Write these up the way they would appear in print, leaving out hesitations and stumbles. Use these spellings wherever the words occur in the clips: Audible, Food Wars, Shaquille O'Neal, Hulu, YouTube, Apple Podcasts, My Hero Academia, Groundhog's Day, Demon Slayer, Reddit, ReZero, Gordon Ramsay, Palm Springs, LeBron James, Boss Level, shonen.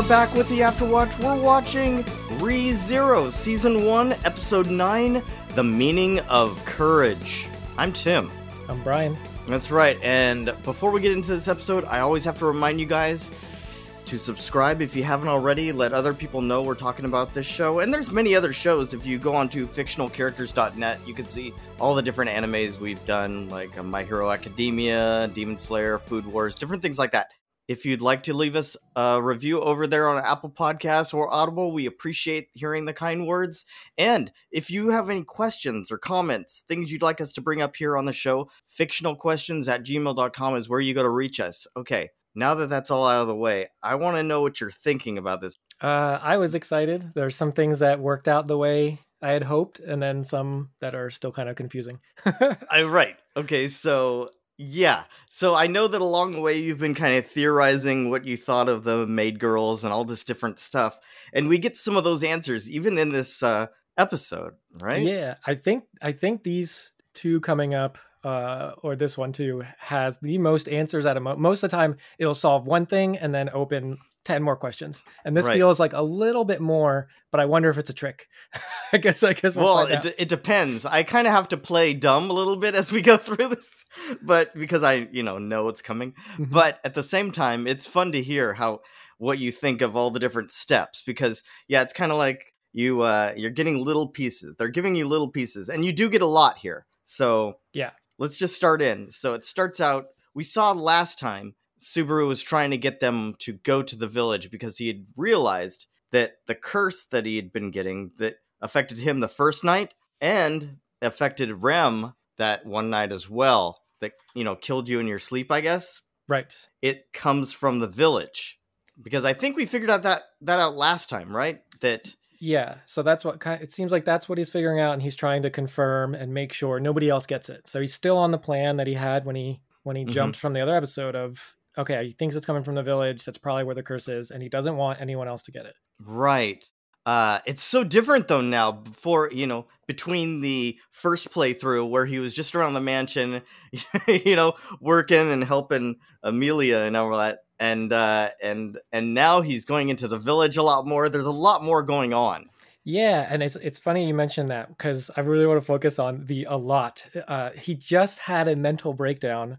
are back with the Afterwatch. We're watching ReZero, Season 1, Episode 9, The Meaning of Courage. I'm Tim. I'm Brian. That's right, and before we get into this episode, I always have to remind you guys to subscribe if you haven't already. Let other people know we're talking about this show, and there's many other shows. If you go on to fictionalcharacters.net, you can see all the different animes we've done, like My Hero Academia, Demon Slayer, Food Wars, different things like that. If you'd like to leave us a review over there on Apple Podcasts or Audible, we appreciate hearing the kind words. And if you have any questions or comments, things you'd like us to bring up here on the show, fictionalquestions@gmail.com is where you go to reach us. Okay, now that that's all out of the way, I want to know what you're thinking about this. I was excited. There's some things that worked out the way I had hoped, and then some that are still kind of confusing. Right. Okay, so... yeah, so I know that along the way you've been kind of theorizing what you thought of the maid girls and all this different stuff, and we get some of those answers even in this episode, right? Yeah, I think these two coming up, or this one too, has the most answers at a most of the time. It'll solve one thing and then open 10 more questions, and this feels like a little bit more, but I wonder if it's a trick. I guess we'll find out. It depends. I kind of have to play dumb a little bit as we go through this, but because I know it's coming. Mm-hmm. But at the same time, it's fun to hear what you think of all the different steps, because it's kind of like you you're getting little pieces. They're giving you little pieces, and you do get a lot here. So let's just start in. So it starts out. We saw last time Subaru was trying to get them to go to the village because he had realized that the curse that he had been getting that affected him the first night and affected Rem that one night as well, that, killed you in your sleep, I guess. Right. It comes from the village, because I think we figured out that out last time, right? That. Yeah. So that's what it seems like that's what he's figuring out. And he's trying to confirm and make sure nobody else gets it. So he's still on the plan that he had when he jumped from the other episode of, okay, he thinks it's coming from the village. That's probably where the curse is, and he doesn't want anyone else to get it. Right. It's so different, though, now. Before, between the first playthrough where he was just around the mansion, working and helping Amelia and all that, and now he's going into the village a lot more. There's a lot more going on. Yeah, and it's funny you mentioned that, because I really want to focus on the a lot. He just had a mental breakdown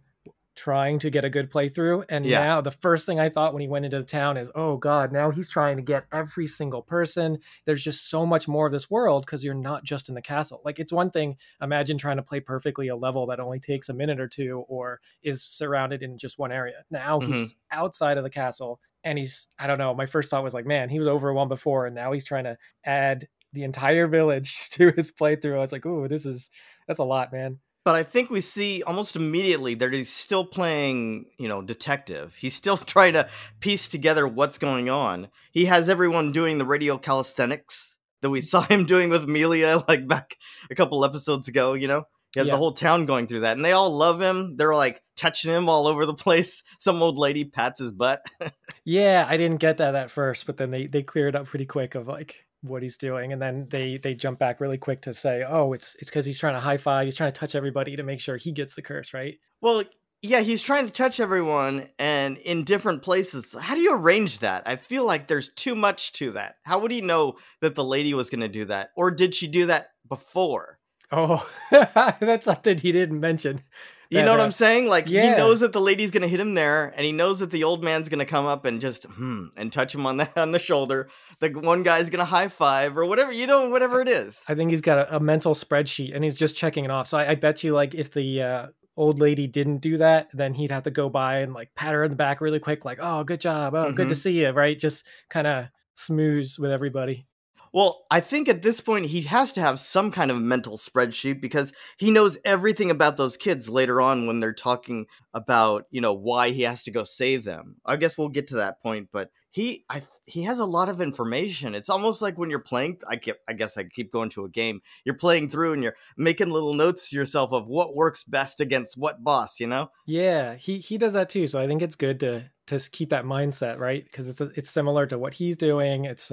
trying to get a good playthrough, and now the first thing I thought when he went into the town is, oh god, now he's trying to get every single person. There's just so much more of this world, because you're not just in the castle. Like, it's one thing, imagine trying to play perfectly a level that only takes a minute or two or is surrounded in just one area. Now he's outside of the castle, and he's, I don't know, my first thought was like, man, he was overwhelmed before, and now he's trying to add the entire village to his playthrough. I was like, ooh, that's a lot, man. But I think we see almost immediately that he's still playing, detective. He's still trying to piece together what's going on. He has everyone doing the radio calisthenics that we saw him doing with Amelia, like back a couple episodes ago, He has the whole town going through that, and they all love him. They're like touching him all over the place. Some old lady pats his butt. Yeah, I didn't get that at first, but then they cleared up pretty quick of like what he's doing, and then they jump back really quick to say, oh, it's because he's trying to high five. He's trying to touch everybody to make sure he gets the curse, right? Well, yeah, he's trying to touch everyone and in different places. How do you arrange that? I feel like there's too much to that. How would he know that the lady was going to do that, or did she do that before? Oh, that's something he didn't mention. You know what I'm saying? Like, he knows that the lady's going to hit him there, and he knows that the old man's going to come up and just, and touch him on the shoulder. The one guy's going to high five or whatever, whatever it is. I think he's got a mental spreadsheet, and he's just checking it off. So I bet you, like, if the old lady didn't do that, then he'd have to go by and like pat her in the back really quick. Like, oh, good job. Oh, good to see you. Right. Just kind of smooths with everybody. Well, I think at this point he has to have some kind of mental spreadsheet, because he knows everything about those kids later on when they're talking about, why he has to go save them. I guess we'll get to that point, but he has a lot of information. It's almost like when you're playing, I guess I keep going to a game, you're playing through and you're making little notes to yourself of what works best against what boss, Yeah, he does that too, so I think it's good to keep that mindset, right? Because it's similar to what he's doing. It's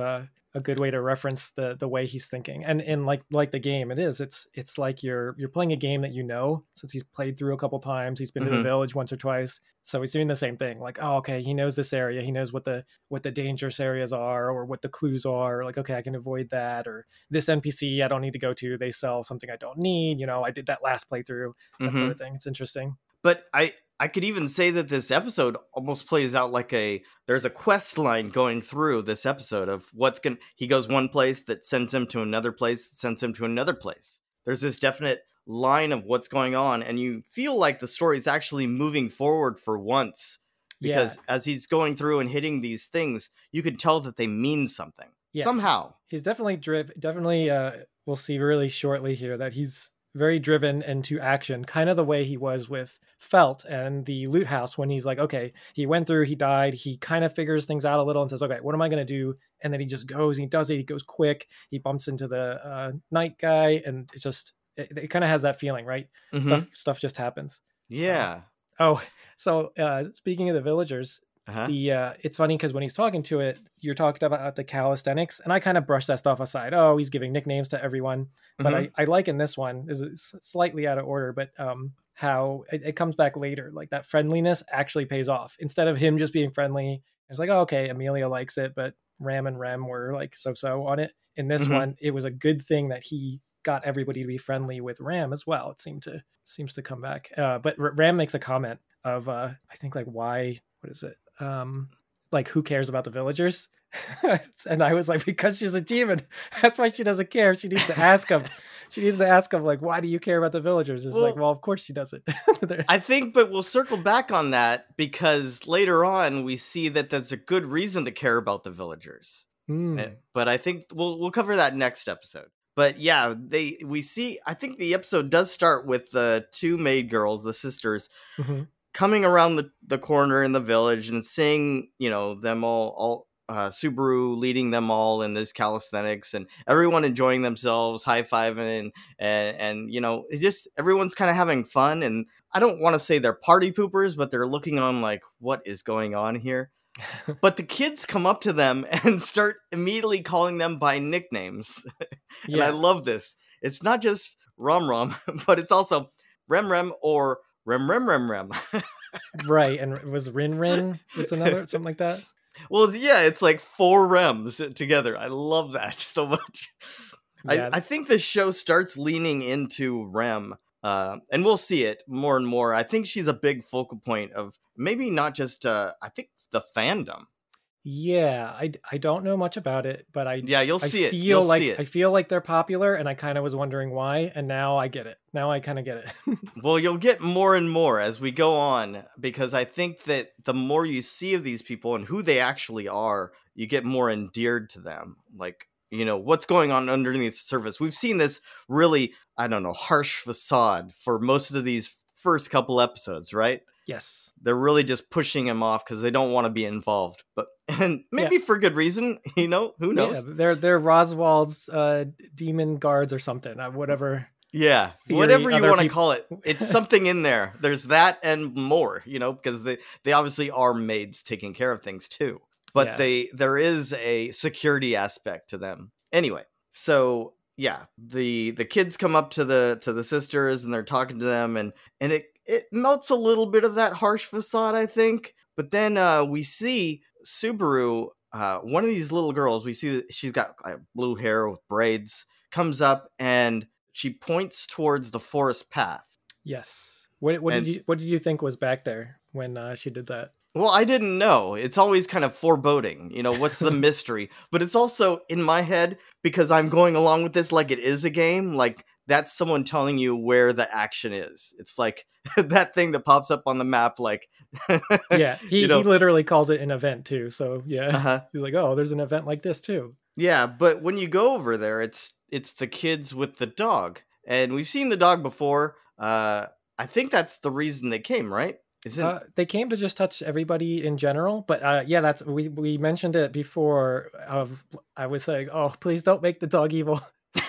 a good way to reference the way he's thinking. And like the game, it's like you're playing a game that, you know, since he's played through a couple times, he's been to the village once or twice. So he's doing the same thing. Like, oh, okay, he knows this area. He knows what the dangerous areas are, or what the clues are. Like, okay, I can avoid that. Or this NPC I don't need to go to. They sell something I don't need. You know, I did that last playthrough, that sort of thing. It's interesting. But I could even say that this episode almost plays out like there's a quest line going through this episode of he goes one place that sends him to another place that sends him to another place. There's this definite line of what's going on, and you feel like the story is actually moving forward for once, because as he's going through and hitting these things, you can tell that they mean something somehow. He's definitely we'll see really shortly here that he's very driven into action, kind of the way he was with Felt and the loot house, when he's like, okay, he went through, he died, he kind of figures things out a little and says, okay, what am I going to do? And then he just goes, and he does it, he goes quick, he bumps into the night guy, and it's just, it kind of has that feeling, right? Stuff just happens. Yeah. So speaking of the villagers, it's funny because when he's talking to it, you're talking about the calisthenics, and I kind of brush that stuff aside. Oh, he's giving nicknames to everyone. But I like in this one, is slightly out of order, but how it comes back later, like that friendliness actually pays off. Instead of him just being friendly, it's like, oh, okay, Amelia likes it, but Ram and Rem were like so-so on it. In this one, it was a good thing that he got everybody to be friendly with Ram as well. It seems to come back. But Ram makes a comment of, I think, like, why, what is it? Like, who cares about the villagers? And I was like, because she's a demon, that's why she doesn't care. She needs to ask him. Like, why do you care about the villagers? It's like, well, of course she doesn't. I think, but we'll circle back on that, because later on we see that there's a good reason to care about the villagers. But I think we'll cover that next episode. But yeah, I think the episode does start with the two maid girls, the sisters, coming around the corner in the village and seeing, you know, them all Subaru leading them all in this calisthenics, and everyone enjoying themselves, high-fiving, and you know, it just, everyone's kind of having fun. And I don't want to say they're party poopers, but they're looking on like, what is going on here? But the kids come up to them and start immediately calling them by nicknames. And I love this. It's not just Rom Rom, but it's also Rem Rem or Rem Rem Rem Rem. Right, and it was Rin Rin. It's another, something like that. Well, yeah, it's like four Rems together. I love that so much. Yeah. I think the show starts leaning into Rem, and we'll see it more and more. I think she's a big focal point of maybe not just, I think, the fandom. Yeah, I don't know much about it, but I feel like they're popular, and I kind of was wondering why, and now I get it. Now I kind of get it. Well, you'll get more and more as we go on, because I think that the more you see of these people and who they actually are, you get more endeared to them. Like, you know, what's going on underneath the surface. We've seen this really, I don't know, harsh facade for most of these first couple episodes, right? Yes. They're really just pushing him off because they don't want to be involved, and maybe for good reason, you know, who knows? Yeah, they're Roswald's demon guards or something, whatever. Yeah, whatever you want to call it. It's something in there. There's that and more, you know, because they obviously are maids taking care of things too. But there is a security aspect to them. Anyway, so yeah, the kids come up to the sisters and they're talking to them, and it melts a little bit of that harsh facade, I think. But then we see Subaru, one of these little girls, we see that she's got blue hair with braids, comes up and she points towards the forest path. Yes. What did you think was back there when she did that? Well, I didn't know. It's always kind of foreboding. You know, what's the mystery? But it's also in my head, because I'm going along with this like it is a game, like that's someone telling you where the action is. It's like that thing that pops up on the map. Like, yeah, he, you know, he literally calls it an event too. So yeah, he's like, oh, there's an event like this too. Yeah. But when you go over there, it's the kids with the dog, and we've seen the dog before. I think that's the reason they came, right? They came to just touch everybody in general, but that's we mentioned it before. I was saying, oh, please don't make the dog evil.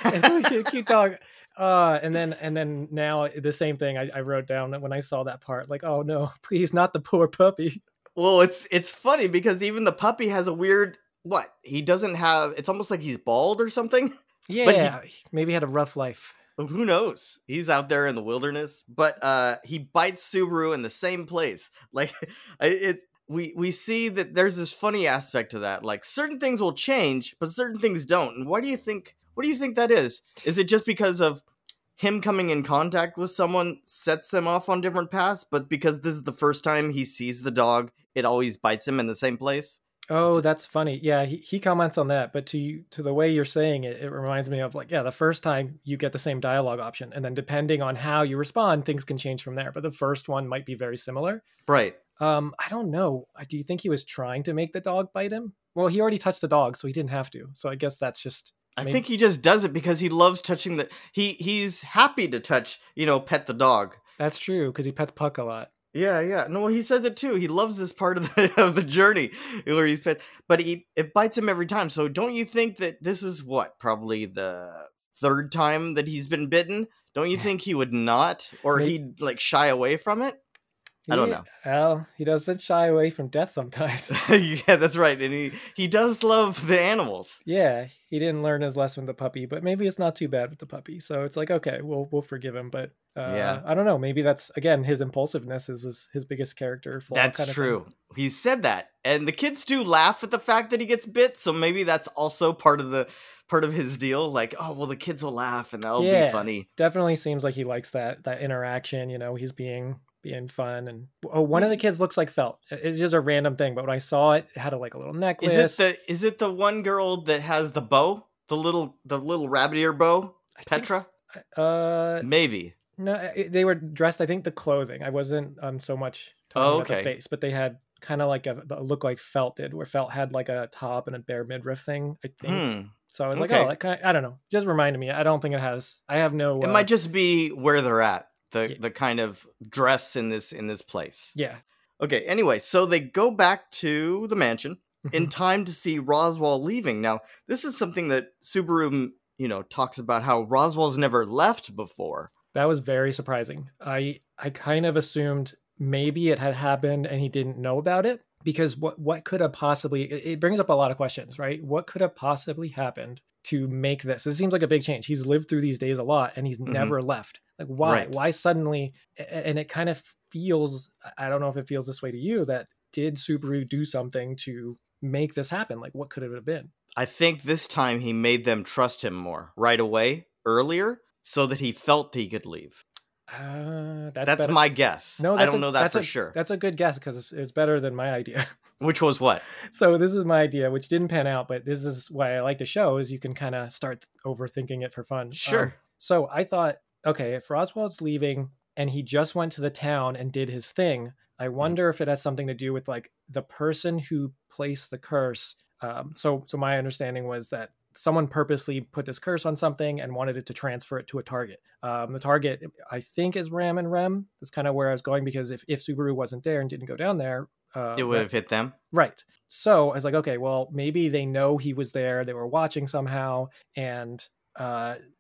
It's a cute dog. And then now the same thing I wrote down when I saw that part, like, oh no, please not the poor puppy. Well, it's funny because even the puppy has a weird what? He doesn't have... It's almost like he's bald or something. Yeah, but maybe had a rough life. Who knows? He's out there in the wilderness. But he bites Subaru in the same place. Like, we see that there's this funny aspect to that. Like, certain things will change, but certain things don't. And why do you think... What do you think that is? Is it just because of him coming in contact with someone sets them off on different paths, but because this is the first time he sees the dog, it always bites him in the same place? Oh, that's funny. Yeah, he comments on that, but to the way you're saying it, it reminds me of like, yeah, the first time you get the same dialogue option, and then depending on how you respond, things can change from there. But the first one might be very similar. Right. I don't know. Do you think he was trying to make the dog bite him? Well, he already touched the dog, so he didn't have to. So I guess that's just... I think he just does it because he loves touching the... He's happy to touch, pet the dog. That's true, because he pets Puck a lot. Yeah, yeah. No, he says it too. He loves this part of the journey where he's pet, but it bites him every time. So don't you think that this is probably the third time that he's been bitten? Don't you think he would not, or he'd like shy away from it? I don't know. Well, he doesn't shy away from death sometimes. Yeah, that's right. And he does love the animals. Yeah, he didn't learn his lesson with the puppy, but maybe it's not too bad with the puppy. So it's like, okay, we'll forgive him. But I don't know. Maybe that's, again, his impulsiveness is his biggest character flaw. That's true. He said that. And the kids do laugh at the fact that he gets bit. So maybe that's also part of his deal, like, oh, well, the kids will laugh and that'll be funny. Definitely seems like he likes that interaction. He's being fun, and one of the kids looks like Felt. It's just a random thing, but when I saw it, it had a little necklace. Is it the one girl that has the bow, the little rabbit ear bow, Petra? Maybe. No, they were dressed. I think the clothing. I wasn't so much talking about the face, but they had kind of like a look like Felt did, where Felt had like a top and a bare midriff thing, I think. So I was like, oh, that kind of, I don't know. Just reminded me. I don't think it has. I have no. It might just be where they're at. The kind of dress in this place. Yeah. Okay. Anyway, so they go back to the mansion in time to see Roswell leaving. Now, this is something that Subaru, talks about how Roswell's never left before. That was very surprising. I kind of assumed maybe it had happened and he didn't know about it, because what could have possibly... It brings up a lot of questions, right? What could have possibly happened to make this? This seems like a big change. He's lived through these days a lot and he's never left. Like, why? Right. Why suddenly? And it kind of feels, I don't know if it feels this way to you, that did Subaru do something to make this happen? Like, what could it have been? I think this time he made them trust him more right away, earlier, so that he felt he could leave. That's my guess. No, I don't know that for sure. That's a good guess, because it's better than my idea. Which was what? So this is my idea, which didn't pan out, but this is why I like the show, is you can kind of start overthinking it for fun. Sure. So I thought, okay, if Roswell's leaving and he just went to the town and did his thing, I wonder if it has something to do with like the person who placed the curse. So my understanding was that someone purposely put this curse on something and wanted it to transfer it to a target. The target, I think, is Ram and Rem. That's kind of where I was going, because if Subaru wasn't there and didn't go down there, it would have hit them. Right. So I was like, okay, well, maybe they know he was there. They were watching somehow. And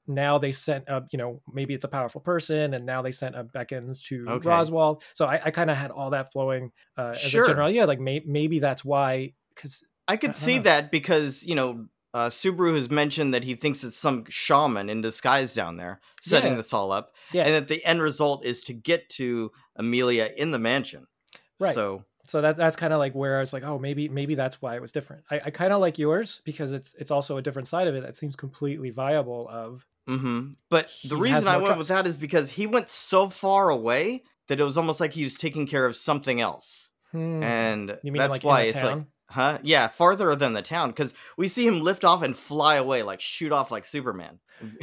now they sent up, maybe it's a powerful person, and now they sent up Beckons to Roswell. So I kind of had all that flowing as a general idea. Like maybe that's why, because I could see that, because, Subaru has mentioned that he thinks it's some shaman in disguise down there setting this all up, and that the end result is to get to Amelia in the mansion. Right. So that's kind of like where I was like, oh, maybe that's why it was different. I kind of like yours, because it's also a different side of it that seems completely viable. But the reason I went with that is because he went so far away that it was almost like he was taking care of something else, and you mean that's like why it's town? Like. Huh? Yeah, farther than the town, because we see him lift off and fly away, like shoot off like Superman.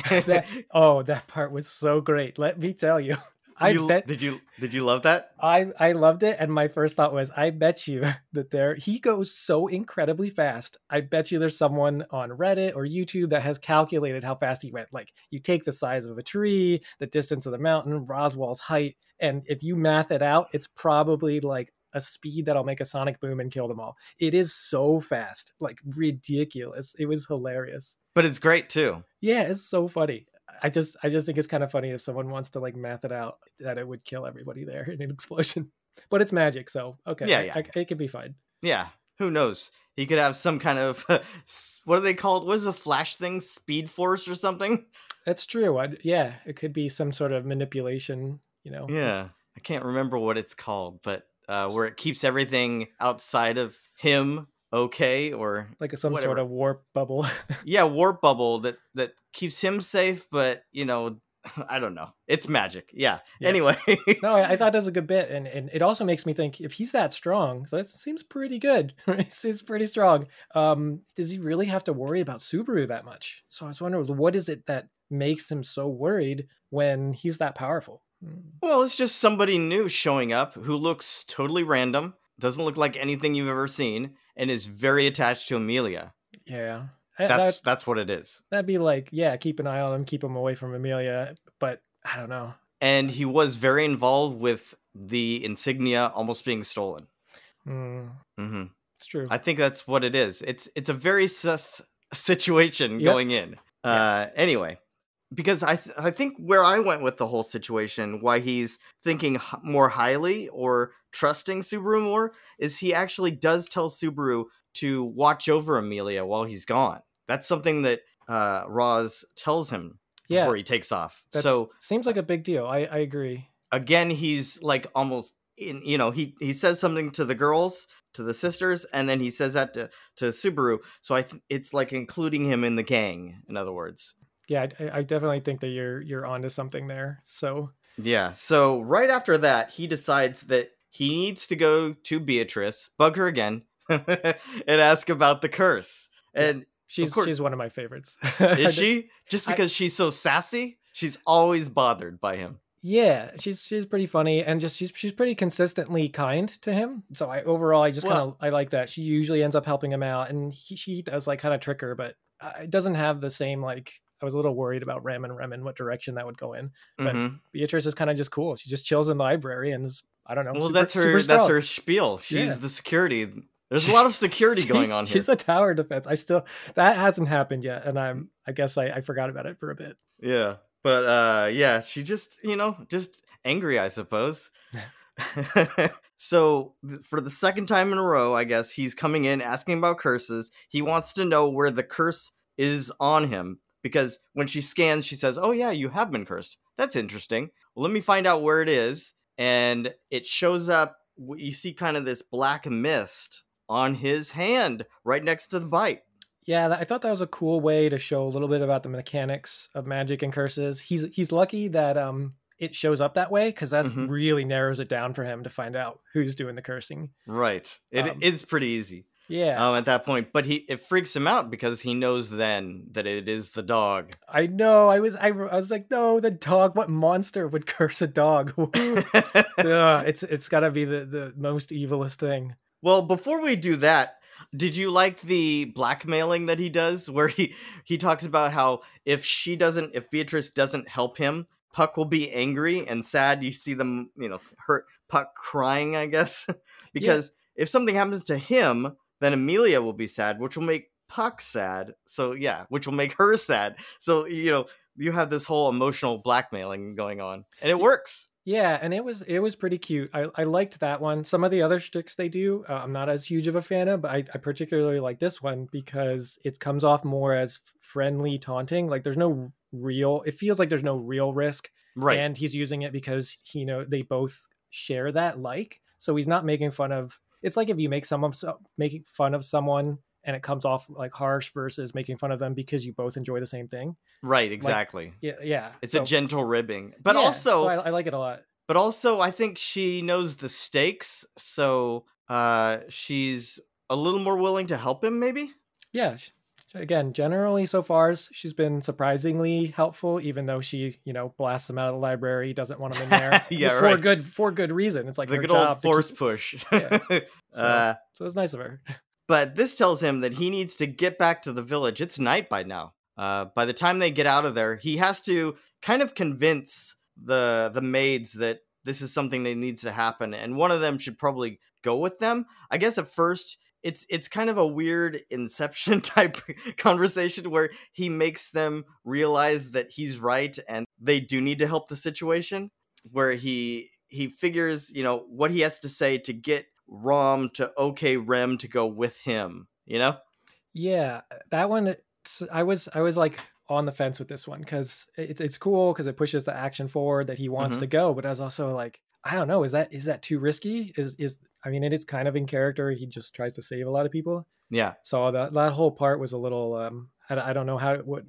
That part was so great. Let me tell you. Did you love that? I loved it, and my first thought was, I bet you that he goes so incredibly fast. I bet you there's someone on Reddit or YouTube that has calculated how fast he went. Like, you take the size of a tree, the distance of the mountain, Roswell's height, and if you math it out, it's probably like a speed that'll make a sonic boom and kill them all. It is so fast, like ridiculous. It was hilarious, but it's great too. Yeah, it's so funny. I just think it's kind of funny if someone wants to like math it out that it would kill everybody there in an explosion. But it's magic, so okay, yeah. It could be fine. Yeah, who knows? He could have some kind of, what are they called? What is the Flash thing? Speed Force or something? That's true. Yeah, it could be some sort of manipulation, you know? Yeah, I can't remember what it's called, but where it keeps everything outside of him okay, or like some whatever. Sort of warp bubble. Yeah, warp bubble that keeps him safe, but, you know, I don't know. It's magic. Yeah. Anyway. No, I thought that was a good bit. And it also makes me think, if he's that strong, so that seems pretty good. It seems pretty strong. Does he really have to worry about Subaru that much? So I was wondering, what is it that makes him so worried when he's that powerful? Well, it's just somebody new showing up who looks totally random, doesn't look like anything you've ever seen, and is very attached to Amelia. Yeah. That's what it is. That'd be like, yeah, keep an eye on him, keep him away from Amelia, but I don't know. And he was very involved with the insignia almost being stolen. Mm-hmm. It's true. I think that's what it is. It's a very sus situation going in. Anyway, because I think where I went with the whole situation, why he's thinking more highly or trusting Subaru more, is he actually does tell Subaru to watch over Amelia while he's gone. That's something that Roz tells him before he takes off. So seems like a big deal. I agree. Again, he's like almost in, you know, he says something to the girls, to the sisters, and then he says that to Subaru. So it's like including him in the gang, in other words. Yeah, I definitely think that you're onto something there. So yeah. So right after that, he decides that he needs to go to Beatrice, bug her again, and ask about the curse. And she's one of my favorites. Is she? Just because she's so sassy, she's always bothered by him. Yeah, she's pretty funny, and just she's pretty consistently kind to him. So I like that. She usually ends up helping him out, and she does like kind of trick her, but it doesn't have the same like. I was a little worried about Remen, what direction that would go in. But Beatrice is kind of just cool. She just chills in the library and is, I don't know. Well, that's her spiel. She's the security. There's a lot of security going on here. She's the tower defense. That hasn't happened yet. And I guess I forgot about it for a bit. Yeah. But she just, you know, just angry, I suppose. So for the second time in a row, I guess he's coming in asking about curses. He wants to know where the curse is on him. Because when she scans, she says, oh, yeah, you have been cursed. That's interesting. Well, let me find out where it is. And it shows up. You see kind of this black mist on his hand right next to the bite. Yeah, I thought that was a cool way to show a little bit about the mechanics of magic and curses. He's lucky that it shows up that way, because that really narrows it down for him to find out who's doing the cursing. Right. It's pretty easy. Yeah. At that point, but it freaks him out because he knows then that it is the dog. I know. I was like, no, the dog. What monster would curse a dog? It's got to be the most evilest thing. Well, before we do that, did you like the blackmailing that he does, where he talks about how if Beatrice doesn't help him, Puck will be angry and sad. You see them, you know, hurt Puck crying, I guess, because if something happens to him, then Amelia will be sad, which will make Puck sad. So, yeah, which will make her sad. So, you know, you have this whole emotional blackmailing going on, and it works. Yeah, and it was pretty cute. I liked that one. Some of the other shticks they do, I'm not as huge of a fan of, but I particularly like this one because it comes off more as friendly taunting. Like, it feels like there's no real risk. Right. And he's using it because, you know, they both share that like. So he's not making fun of. It's like if you making fun of someone and it comes off like harsh versus making fun of them because you both enjoy the same thing. Right, exactly. Like, yeah. It's a gentle ribbing. But I like it a lot. But also I think she knows the stakes, so she's a little more willing to help him maybe? Yeah. Again, generally so far she's been surprisingly helpful, even though she, you know, blasts him out of the library, doesn't want him in there. For good reason. It's like the good old force push. Yeah. So it's nice of her. But this tells him that he needs to get back to the village. It's night by now. By the time they get out of there, he has to kind of convince the maids that this is something that needs to happen, and one of them should probably go with them. I guess at first it's kind of a weird Inception type conversation where he makes them realize that he's right and they do need to help the situation, where he figures, you know, what he has to say to get Rom to OK Rem to go with him, you know? Yeah, that one, I was like on the fence with this one because it's cool because it pushes the action forward that he wants to go. But I was also like, I don't know, is that too risky? I mean, it is kind of in character. He just tries to save a lot of people. Yeah. So that whole part was a little, I don't know how, what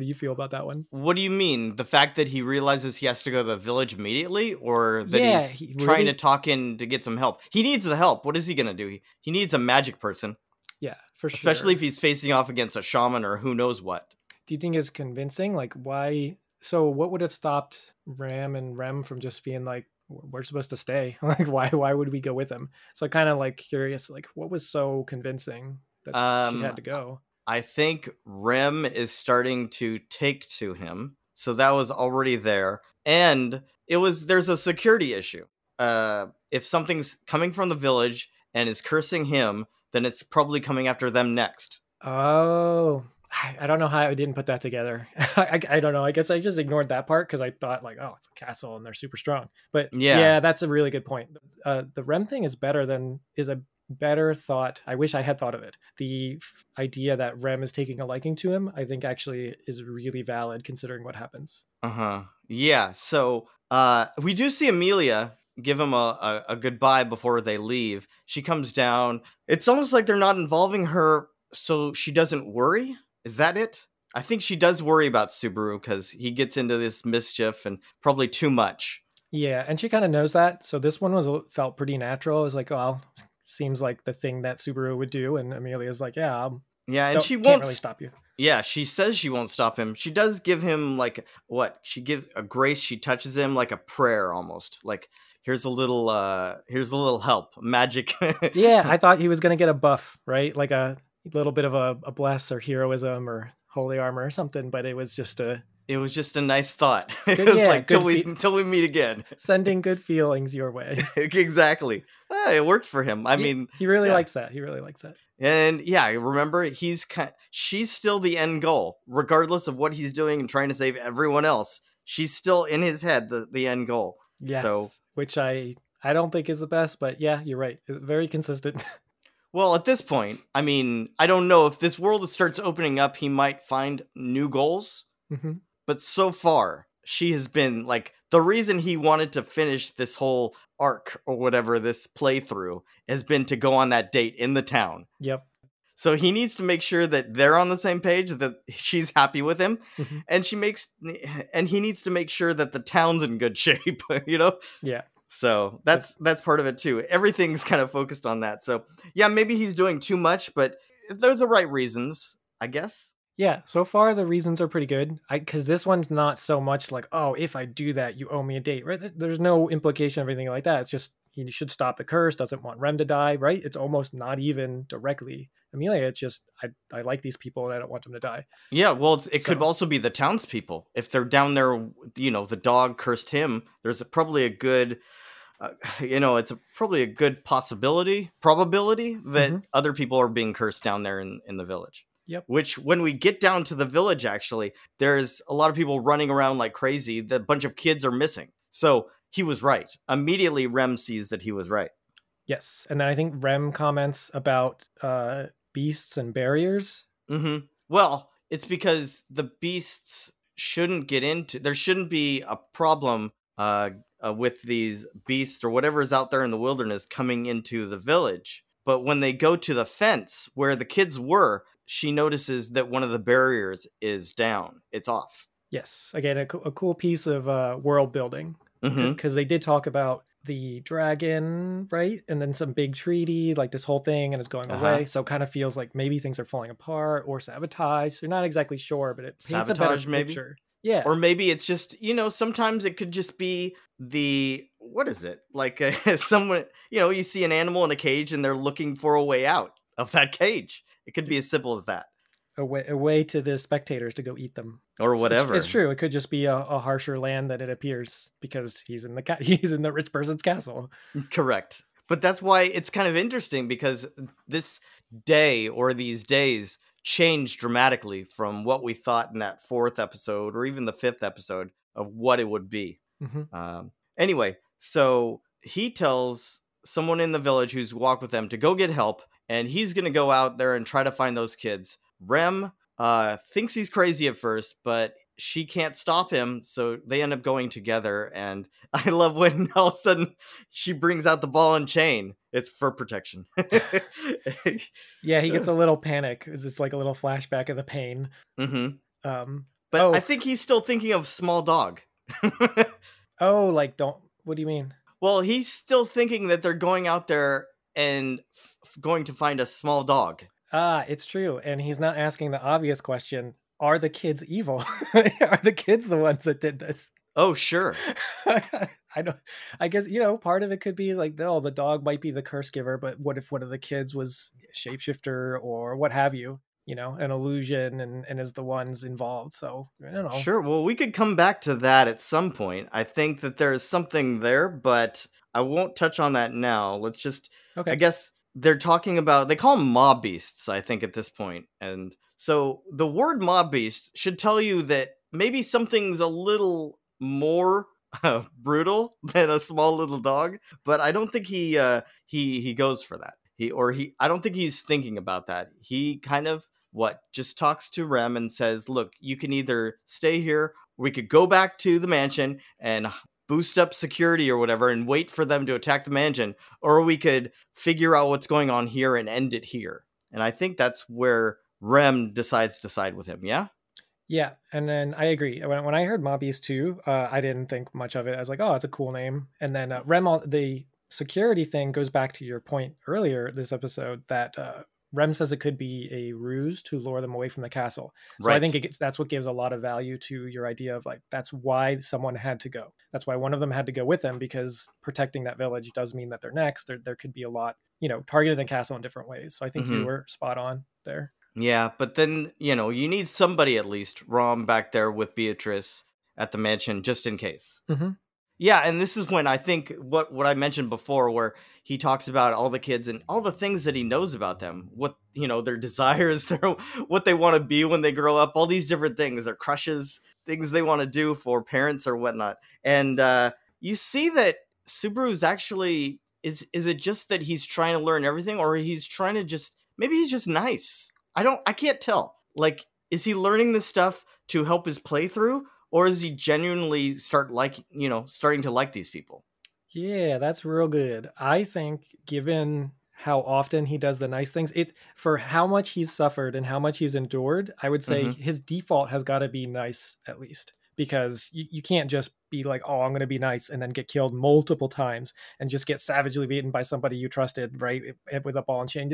do you feel about that one? What do you mean? The fact that he realizes he has to go to the village immediately, or that he's trying to talk in to get some help? He needs the help. What is he going to do? He needs a magic person. Yeah, for sure. Especially if he's facing off against a shaman or who knows what. Do you think it's convincing? Like, why? So what would have stopped Ram and Rem from just being like, we're supposed to stay? Like, why would we go with him? So kind of like curious, like what was so convincing that she had to go? I think Rem is starting to take to him. So that was already there. And there's a security issue. If something's coming from the village and is cursing him, then it's probably coming after them next. Oh, I don't know how I didn't put that together. I don't know. I guess I just ignored that part because I thought like, oh, it's a castle and they're super strong. But yeah that's a really good point. The Rem thing is a better thought. I wish I had thought of it. The idea that Rem is taking a liking to him, I think actually is really valid considering what happens. Uh-huh. Yeah. So we do see Amelia give him a goodbye before they leave. She comes down. It's almost like they're not involving her so she doesn't worry. Is that it? I think she does worry about Subaru because he gets into this mischief and probably too much. Yeah, and she kind of knows that. So this one felt pretty natural. It was like, well, seems like the thing that Subaru would do. And Amelia's like, and she won't really stop you. Yeah, she says she won't stop him. She does give him she gives a grace. She touches him like a prayer almost, like here's a little help, magic. Yeah, I thought he was going to get a buff, right? Like a little bit of a bless or heroism or holy armor or something, but it was just a nice thought. Good, it was like till we meet again, sending good feelings your way. Exactly. It worked for him. He really likes that. He really likes that. And remember, she's still the end goal, regardless of what he's doing and trying to save everyone else. She's still in his head, the end goal. Yes. So, which I don't think is the best, but yeah, you're right. It's very consistent. Well, at this point, I mean, I don't know if this world starts opening up, he might find new goals. Mm-hmm. But so far, she has been like the reason he wanted to finish this whole arc or whatever, this playthrough has been to go on that date in the town. Yep. So he needs to make sure that they're on the same page, that she's happy with him. Mm-hmm. And he needs to make sure that the town's in good shape, you know? Yeah. So that's part of it too. Everything's kind of focused on that. So yeah, maybe he's doing too much, but they're the right reasons, I guess. Yeah. So far, the reasons are pretty good. Because this one's not so much like, oh, if I do that, you owe me a date, right? There's no implication of anything like that. It's just he should stop the curse. Doesn't want Rem to die, right? It's almost not even directly Amelia. It's just I like these people and I don't want them to die. Yeah. Well, it could also be the townspeople. If they're down there, the dog cursed him. There's probably a good. Probably a good probability that other people are being cursed down there in the village. Yep. Which when we get down to the village, actually, there's a lot of people running around like crazy. The bunch of kids are missing. So he was right. Immediately, Rem sees that he was right. Yes. And then I think Rem comments about beasts and barriers. Mm-hmm. Well, it's because the beasts shouldn't get into... There shouldn't be a problem... with these beasts or whatever is out there in the wilderness coming into the village. But when they go to the fence where the kids were, she notices that one of the barriers is down. It's off. Yes. Again, a cool piece of world building, because they did talk about the dragon, right? And then some big treaty, like this whole thing, and it's going away. So it kind of feels like maybe things are falling apart or sabotaged. You're not exactly sure, but it paints a better picture. Yeah. Or maybe it's just, sometimes it could just be what is it? Like someone, you see an animal in a cage and they're looking for a way out of that cage. It could be as simple as that. A way to the spectators to go eat them. Or whatever. It's true. It could just be a harsher land than it appears because he's in the rich person's castle. Correct. But that's why it's kind of interesting, because this day or these days changed dramatically from what we thought in that fourth episode or even the fifth episode of what it would be. Anyway, so he tells someone in the village who's walked with them to go get help, and he's going to go out there and try to find those kids. Rem thinks he's crazy at first, but she can't stop him, so they end up going together. And I love when all of a sudden she brings out the ball and chain. It's for protection. Yeah, he gets a little panic. It's like a little flashback of the pain. Mm-hmm. I think he's still thinking of small dog. What do you mean? Well, he's still thinking that they're going out there and going to find a small dog. Ah, it's true. And he's not asking the obvious question. Are the kids evil? Are the kids the ones that did this? Oh, sure. I guess, part of it could be like, oh, the dog might be the curse giver, but what if one of the kids was a shapeshifter or what have you, an illusion and is the ones involved. So I don't know. Sure. Well, we could come back to that at some point. I think that there is something there, but I won't touch on that now. Let's just, okay. I guess they're talking about, they call them mob beasts, I think, at this point. And so the word mob beast should tell you that maybe something's a little more brutal than a small little dog. But I don't think he goes for that. I don't think he's thinking about that. He kind of just talks to Rem and says, look, you can either stay here. We could go back to the mansion and boost up security or whatever and wait for them to attack the mansion. Or we could figure out what's going on here and end it here. And I think that's where Rem decides to side with him, yeah? Yeah, and then I agree. When I heard Mob Beast 2, I didn't think much of it. I was like, oh, it's a cool name. And then Rem, the security thing goes back to your point earlier this episode that Rem says it could be a ruse to lure them away from the castle. So right. I think that's what gives a lot of value to your idea of like, that's why someone had to go. That's why one of them had to go with them, because protecting that village does mean that they're next. There could be a lot, targeted the castle in different ways. So I think you were spot on there. Yeah, but then, you need somebody at least, Rom back there with Beatrice at the mansion, just in case. Mm-hmm. Yeah, and this is when I think what I mentioned before, where he talks about all the kids and all the things that he knows about them, what, their desires, what they want to be when they grow up, all these different things, their crushes, things they want to do for parents or whatnot. And you see that Subaru's actually, is it just that he's trying to learn everything, or he's trying to just, maybe he's just nice. I can't tell. Like, is he learning this stuff to help his playthrough, or is he genuinely starting to like these people? Yeah, that's real good. I think given how often he does the nice things, for how much he's suffered and how much he's endured, I would say his default has got to be nice at least, because you can't just be like, oh, I'm going to be nice and then get killed multiple times and just get savagely beaten by somebody you trusted, right? With a ball and chain.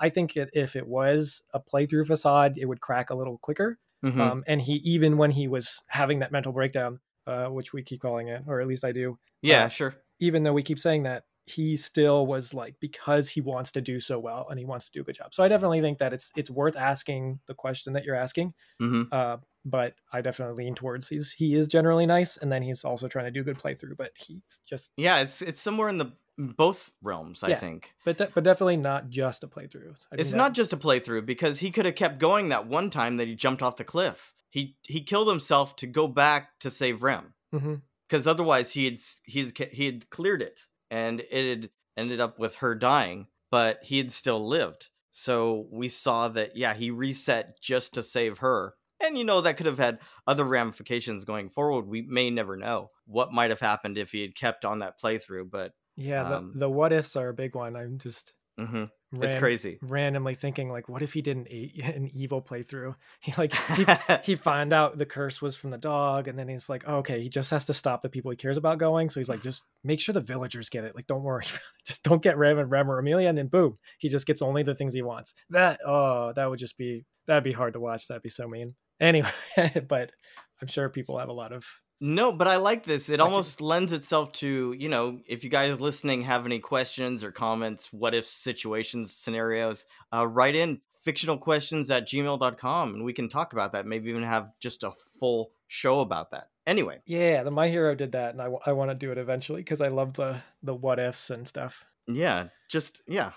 I think if it was a playthrough facade, it would crack a little quicker. Mm-hmm. And even when he was having that mental breakdown, which we keep calling it, or at least I do. Yeah, sure. Even though we keep saying that, he still was like, because he wants to do so well and he wants to do a good job. So I definitely think that it's worth asking the question that you're asking. Mm-hmm. But I definitely lean towards he is generally nice. And then he's also trying to do a good playthrough, but he's just, yeah, it's somewhere in the both realms, I think. But definitely not just a playthrough. It's not just a playthrough, because he could have kept going that one time that he jumped off the cliff. He killed himself to go back to save Rem, because otherwise he had cleared it. And it had ended up with her dying, but he had still lived. So we saw that, yeah, he reset just to save her. And, that could have had other ramifications going forward. We may never know what might have happened if he had kept on that playthrough. But yeah, the what ifs are a big one. I'm just it's crazy. Randomly thinking, like, what if he didn't eat an evil playthrough? He found out the curse was from the dog, and then he's like, oh, okay, he just has to stop the people he cares about going. So he's like, just make sure the villagers get it. Like, don't worry, just don't get Rem or Amelia, and then boom, he just gets only the things he wants. That'd be hard to watch. That'd be so mean. Anyway, but I'm sure people have a lot of. No, but I like this. It almost lends itself to, if you guys listening have any questions or comments, what if situations, scenarios, write in fictionalquestions@gmail.com and we can talk about that. Maybe even have just a full show about that. Anyway. Yeah, the My Hero did that, and I want to do it eventually, because I love the what ifs and stuff. Yeah,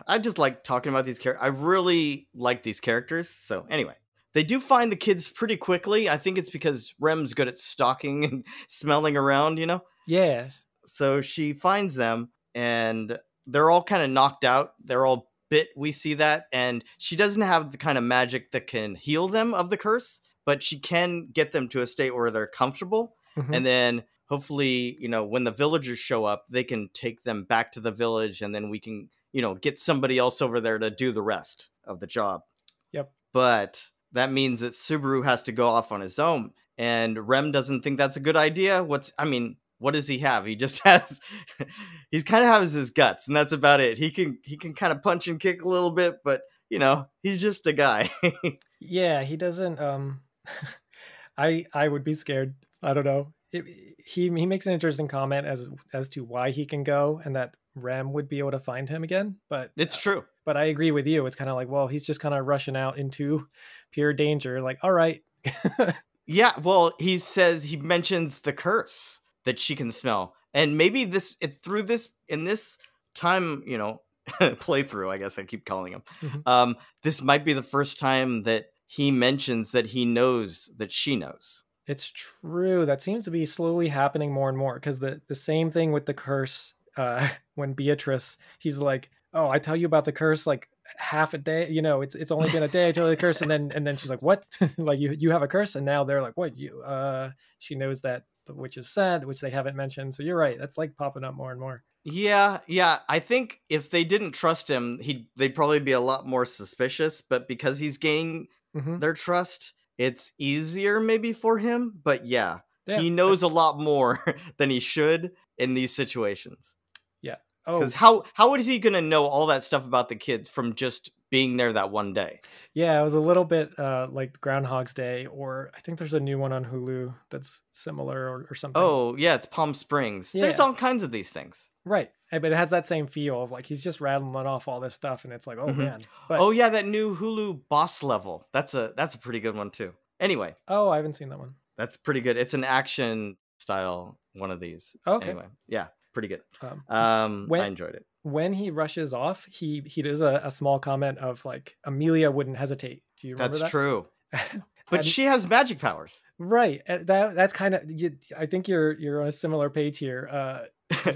I just like talking about these characters. I really like these characters. So anyway. They do find the kids pretty quickly. I think it's because Rem's good at stalking and smelling around, Yes. So she finds them, and they're all kind of knocked out. They're all bit. We see that. And she doesn't have the kind of magic that can heal them of the curse, but she can get them to a state where they're comfortable. Mm-hmm. And then hopefully, you know, when the villagers show up, they can take them back to the village, and then we can, you know, get somebody else over there to do the rest of the job. Yep. But that means that Subaru has to go off on his own, and Rem doesn't think that's a good idea. What does he have? He just has, he's kind of has his guts, and that's about it. He can kind of punch and kick a little bit, but you know, he's just a guy. Yeah. He doesn't, I would be scared. I don't know. He makes an interesting comment as to why he can go and that Rem would be able to find him again, but it's true. But I agree with you. It's kind of like, well, he's just kind of rushing out into pure danger. Like, all right. Yeah. Well, he mentions the curse that she can smell. And maybe in this time, you know, playthrough, I guess I keep calling him. Mm-hmm. This might be the first time that he mentions that he knows that she knows. It's true. That seems to be slowly happening more and more, because the same thing with the curse, when Beatrice, he's like, oh, I tell you about the curse like half a day, you know, it's only been a day till the curse. And then she's like, what? Like you have a curse. And now they're like, what? She knows that the witch is sad, which they haven't mentioned. So you're right. That's like popping up more and more. Yeah. Yeah. I think if they didn't trust him, they'd probably be a lot more suspicious, but because he's gaining their trust, it's easier maybe for him, but yeah, he knows a lot more than he should in these situations. Yeah. Oh, because how is he going to know all that stuff about the kids from just being there that one day? Yeah, it was a little bit like Groundhog's Day, or I think there's a new one on Hulu that's similar or something. Oh, yeah, it's Palm Springs. Yeah. There's all kinds of these things. Right. But it has that same feel of like he's just rattling off all this stuff, and it's like, oh man. But, oh yeah, that new Hulu Boss Level. That's a pretty good one too. Anyway. Oh, I haven't seen that one. That's pretty good. It's an action style one of these. Okay. Anyway, yeah, pretty good. I enjoyed it. When he rushes off, he does a small comment of like, Amelia wouldn't hesitate. Do you remember that? That's true. But she has magic powers. Right. That's kind of. I think you're on a similar page here.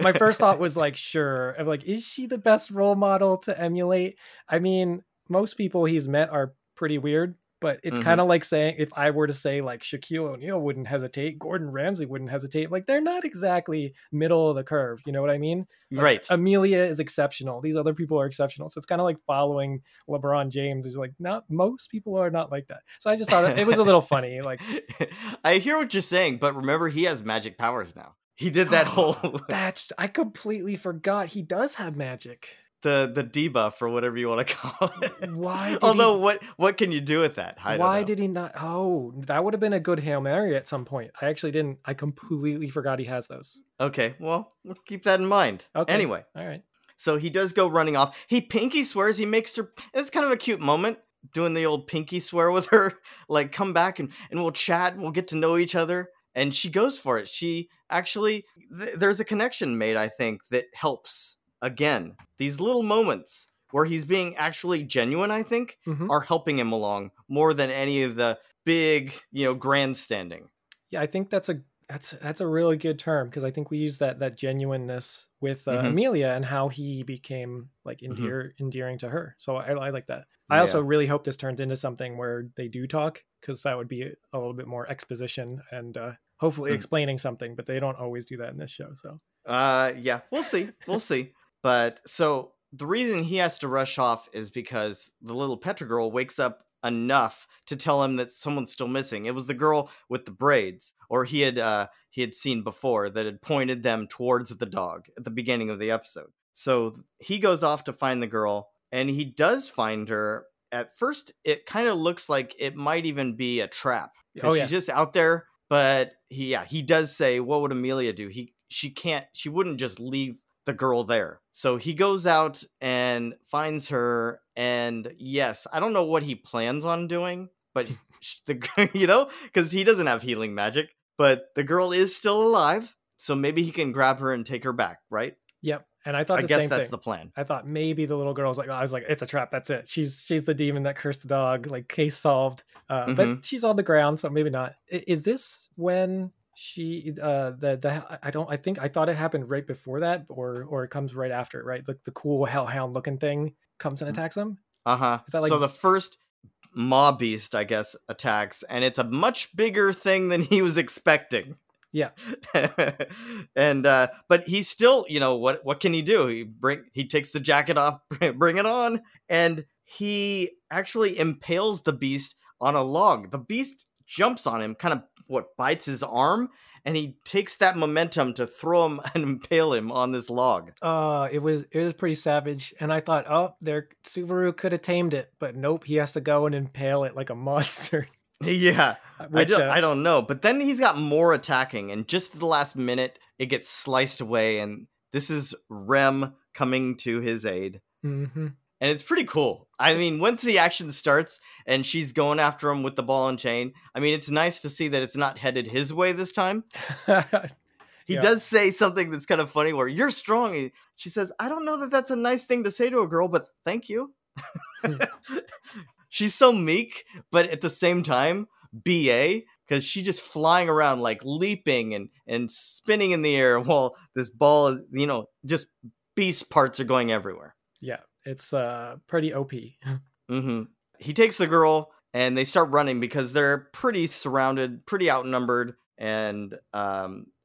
My first thought was like, sure. I'm like, is she the best role model to emulate? I mean, most people he's met are pretty weird, but it's kind of like saying, if I were to say like Shaquille O'Neal wouldn't hesitate, Gordon Ramsay wouldn't hesitate. Like, they're not exactly middle of the curve. You know what I mean? Like, right. Amelia is exceptional. These other people are exceptional. So it's kind of like following LeBron James. He's like, not most people are not like that. So I just thought it was a little funny. Like, I hear what you're saying, but remember, he has magic powers now. He did that whole... I completely forgot. He does have magic. The debuff, or whatever you want to call it. Why? Although, what can you do with that? Why did he not? Oh, that would have been a good Hail Mary at some point. I actually didn't. I completely forgot he has those. Okay, well, we'll keep that in mind. Okay. Anyway. All right. So he does go running off. He pinky swears. He makes her... It's kind of a cute moment, doing the old pinky swear with her. Like, come back and we'll chat and we'll get to know each other. And she goes for it. She actually, there's a connection made, I think, that helps. Again, these little moments where he's being actually genuine, I think, are helping him along more than any of the big, you know, grandstanding. Yeah, I think that's a really good term, because I think we use that genuineness with Amelia and how he became like endearing to her. So I like that. I also really hope this turns into something where they do talk, because that would be a little bit more exposition and hopefully explaining something, but they don't always do that in this show. So yeah, we'll see. We'll see. But so the reason he has to rush off is because the little Petra girl wakes up enough to tell him that someone's still missing. It was the girl with the braids, or he had seen before, that had pointed them towards the dog at the beginning of the episode. So he goes off to find the girl, and he does find her. At first, it kind of looks like it might even be a trap. Oh, yeah. She's just out there, but he does say, what would Amelia do? She wouldn't just leave the girl there. So he goes out and finds her, and yes, I don't know what he plans on doing, but you know, because he doesn't have healing magic, but the girl is still alive, so maybe he can grab her and take her back, right? Yep. And I thought I guess that's the plan. I thought maybe the little girl's like, I was like, it's a trap. That's it. She's the demon that cursed the dog. Like, case solved. But she's on the ground, so maybe not. Is this when she I think it happened right before that, or it comes right after it, right? Like the cool hellhound looking thing comes and attacks him. Uh-huh. Is that like... So the first mob beast, I guess, attacks, and it's a much bigger thing than he was expecting. Yeah. And but he still, you know, what can he do? He takes the jacket off, bring it on, and he actually impales the beast on a log. The beast jumps on him, kind of bites his arm, and he takes that momentum to throw him and impale him on this log. It was pretty savage, and I thought, oh, their Subaru could have tamed it, but nope, he has to go and impale it like a monster. Yeah, I don't know. But then he's got more attacking, and just at the last minute, it gets sliced away, and this is Rem coming to his aid. Mm-hmm. And it's pretty cool. I mean, once the action starts and she's going after him with the ball and chain, I mean, it's nice to see that it's not headed his way this time. He does say something that's kind of funny where you're strong. And she says, I don't know that that's a nice thing to say to a girl, but thank you. She's so meek, but at the same time, BA, because she's just flying around, like leaping and spinning in the air while this ball is, you know, just beast parts are going everywhere. Yeah. It's pretty OP. Mm-hmm. He takes the girl and they start running because they're pretty surrounded, pretty outnumbered. And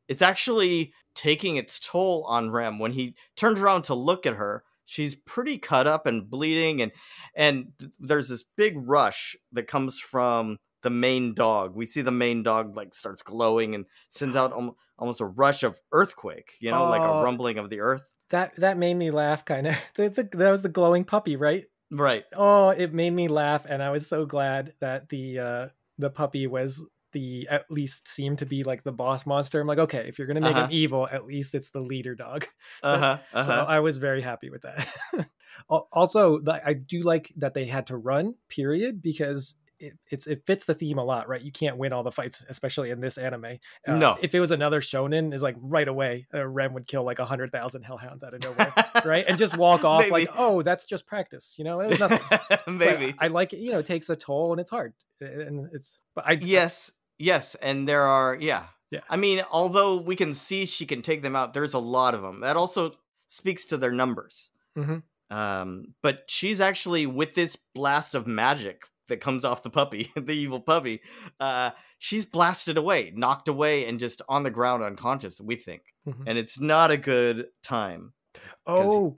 it's actually taking its toll on Rem. When he turns around to look at her, she's pretty cut up and bleeding. And there's this big rush that comes from the main dog. We see the main dog like starts glowing and sends out almost a rush of earthquake, you know, like a rumbling of the earth. That made me laugh, kind of. That was the glowing puppy, right? Right. Oh, it made me laugh, and I was so glad that the puppy was at least seemed to be like the boss monster. I'm like, okay, if you're gonna make him evil, at least it's the leader dog. So I was very happy with that. Also, I do like that they had to run, period, because it fits the theme a lot, right? You can't win all the fights, especially in this anime. No. If it was another shonen, it's like right away, Rem would kill like 100,000 hellhounds out of nowhere, right? And just walk off. Maybe. Like, oh, that's just practice, you know? It was nothing. Maybe. But I like it, you know, it takes a toll and it's hard. And it's, but I... Yes. And there are, yeah. I mean, although we can see she can take them out, there's a lot of them. That also speaks to their numbers. Mm-hmm. But she's actually, with this blast of magic that comes off the puppy, the evil puppy, she's blasted away, knocked away, and just on the ground unconscious, we think. Mm-hmm. And it's not a good time. Oh,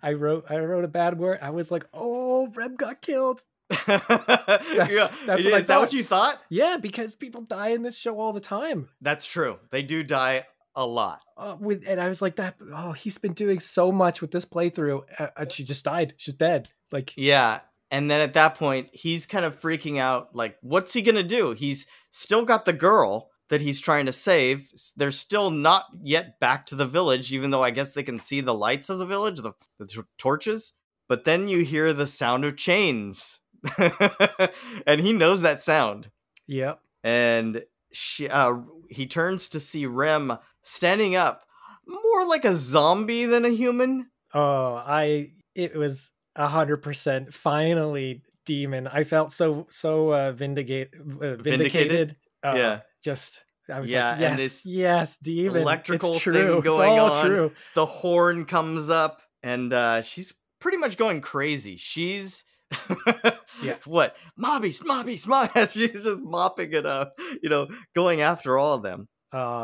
I wrote a bad word. I was like, oh, Rem got killed. Is that what you thought? Yeah, because people die in this show all the time. That's true. They do die a lot. And I was like, he's been doing so much with this playthrough. She just died. She's dead. Like, yeah. And then at that point, he's kind of freaking out, like, what's he going to do? He's still got the girl that he's trying to save. They're still not yet back to the village, even though I guess they can see the lights of the village, the torches. But then you hear the sound of chains. And he knows that sound. Yep. And he turns to see Rem standing up, more like a zombie than a human. Oh, it was... 100%. Finally, demon. I felt so vindicated. Yeah. I was like, yes, demon. Electrical thing going on. True. The horn comes up, and she's pretty much going crazy. She's what? Mobbies. She's just mopping it up, you know, going after all of them.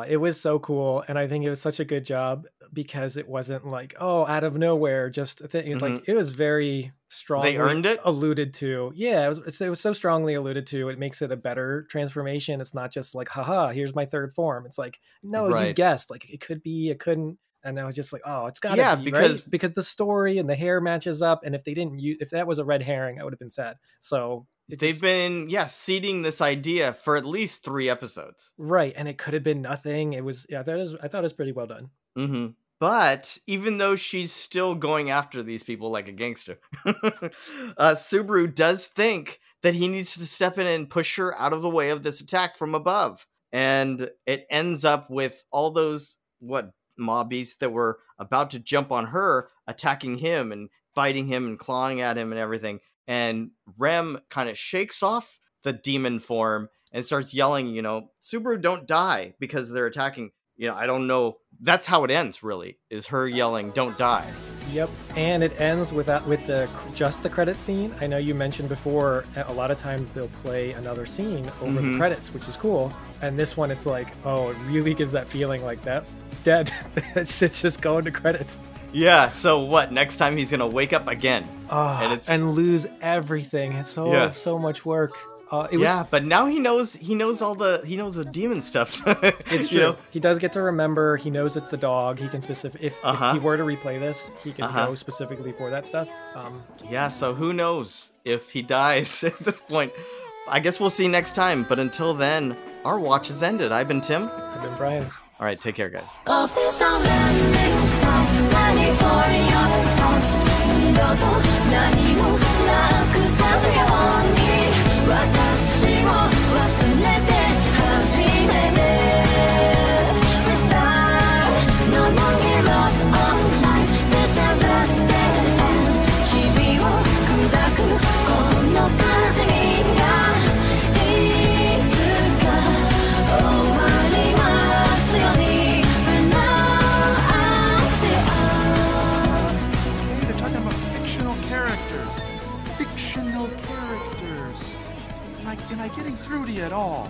It was so cool, and I think it was such a good job because it wasn't like, oh, out of nowhere, just a thing. Mm-hmm. Like, it was very strongly alluded to. Yeah, it was so strongly alluded to. It makes it a better transformation. It's not just like, haha, here's my third form. It's like, no, you guessed. Like, it could be, it couldn't. And I was just like, oh, it's got to be, because the story and the hair matches up. And if they didn't use, if that was a red herring, I would have been sad. So... They've been, seeding this idea for at least 3 episodes. Right, and it could have been nothing. It was, I thought it was pretty well done. Mm-hmm. But even though she's still going after these people like a gangster, Subaru does think that he needs to step in and push her out of the way of this attack from above. And it ends up with all those, mob beasts that were about to jump on her, attacking him and biting him and clawing at him and everything. And Rem kind of shakes off the demon form and starts yelling, you know, Subaru, don't die, because they're attacking. You know, I don't know. That's how it ends, really, is her yelling, don't die. Yep. And it ends with the credit scene. I know you mentioned before, a lot of times they'll play another scene over the credits, which is cool. And this one, it's like, oh, it really gives that feeling like that. It's dead. That shit's just going to credits. Yeah, so what? Next time he's going to wake up again. And lose everything. It's so much work. But now he knows he knows the demon stuff. It's true. You know? He does get to remember. He knows it's the dog. He can if he were to replay this, he can go specifically for that stuff. So who knows if he dies at this point? I guess we'll see next time. But until then, our watch has ended. I've been Tim. I've been Brian. All right, take care, guys. Am I getting through to you at all?